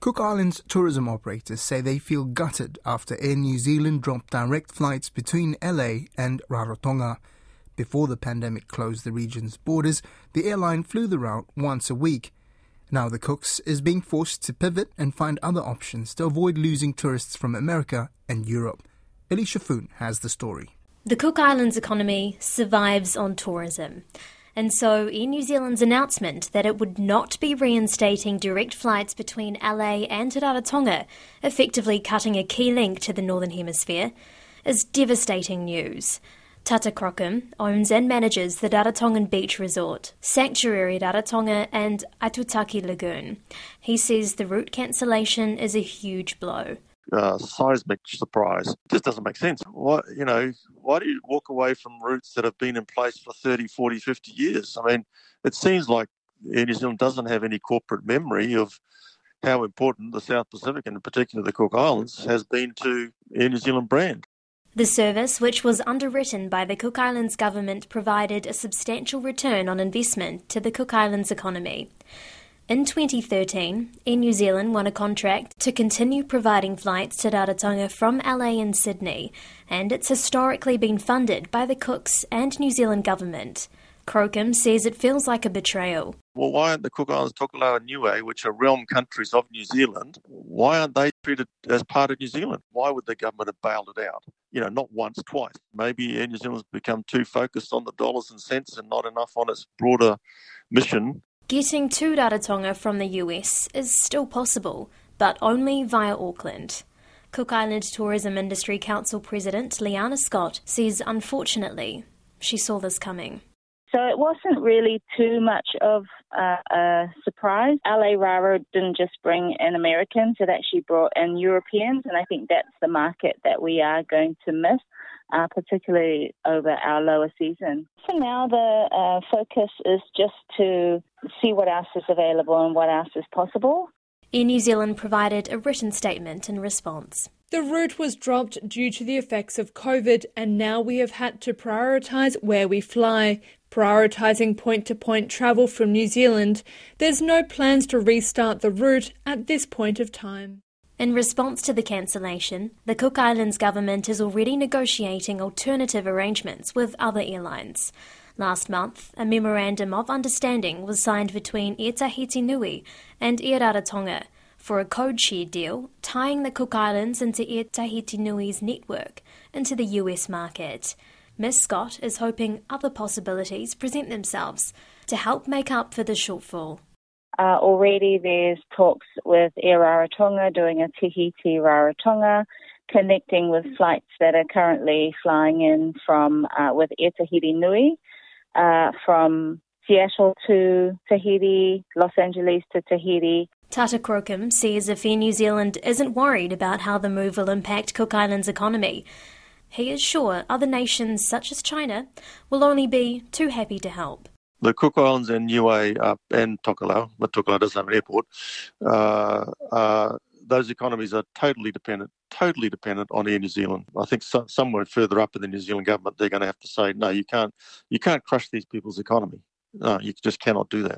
Cook Islands tourism operators say they feel gutted after Air New Zealand dropped direct flights between LA and Rarotonga. Before the pandemic closed the region's borders, the airline flew the route once a week. Now the Cooks is being forced to pivot and find other options to avoid losing tourists from America and Europe. Alicia Foon has the story. The Cook Islands economy survives on tourism. And so Air New Zealand's announcement that it would not be reinstating direct flights between LA and Rarotonga, effectively cutting a key link to the Northern Hemisphere, is devastating news. Tata Crocombe owns and manages the Rarotongan Beach Resort, Sanctuary Rarotonga and Aitutaki Lagoon. He says the route cancellation is a huge blow. Seismic surprise. Just doesn't make sense. Why do you walk away from routes that have been in place for 30, 40, 50 years? I mean, it seems like Air New Zealand doesn't have any corporate memory of how important the South Pacific, and in particular the Cook Islands, has been to Air New Zealand brand. The service, which was underwritten by the Cook Islands government, provided a substantial return on investment to the Cook Islands economy. In 2013, Air New Zealand won a contract to continue providing flights to Rarotonga from LA and Sydney, and it's historically been funded by the Cooks and New Zealand government. Crocombe says it feels like a betrayal. Well, why aren't the Cook Islands, Tokelau and Niue, which are realm countries of New Zealand, why aren't they treated as part of New Zealand? Why would the government have bailed it out? Not once, twice. Maybe Air New Zealand's become too focused on the dollars and cents and not enough on its broader mission. Getting to Rarotonga from the US is still possible, but only via Auckland. Cook Island Tourism Industry Council President Liana Scott says unfortunately she saw this coming. So it wasn't really too much of a surprise. LA Raro didn't just bring in Americans, it actually brought in Europeans, and I think that's the market that we are going to miss. Particularly over our lower season. For now, the focus is just to see what else is available and what else is possible. Air New Zealand provided a written statement in response. The route was dropped due to the effects of COVID, and now we have had to prioritise where we fly. Prioritising point-to-point travel from New Zealand, there's no plans to restart the route at this point of time. In response to the cancellation, the Cook Islands government is already negotiating alternative arrangements with other airlines. Last month, a memorandum of understanding was signed between Air Tahiti Nui and Air Rarotonga for a code share deal tying the Cook Islands into Air Tahiti Nui's network into the US market. Ms. Scott is hoping other possibilities present themselves to help make up for the shortfall. Already there's talks with Air Rarotonga doing a Tahiti Rarotonga, connecting with flights that are currently flying in from with Air Tahiti Nui from Seattle to Tahiti, Los Angeles to Tahiti. Tata Crocombe says if Air New Zealand isn't worried about how the move will impact Cook Island's economy, he is sure other nations such as China will only be too happy to help. The Cook Islands and Niue and Tokelau, but Tokelau doesn't have an airport, those economies are totally dependent on Air New Zealand. I think somewhere further up in the New Zealand government, they're going to have to say, no, you can't crush these people's economy. No, you just cannot do that.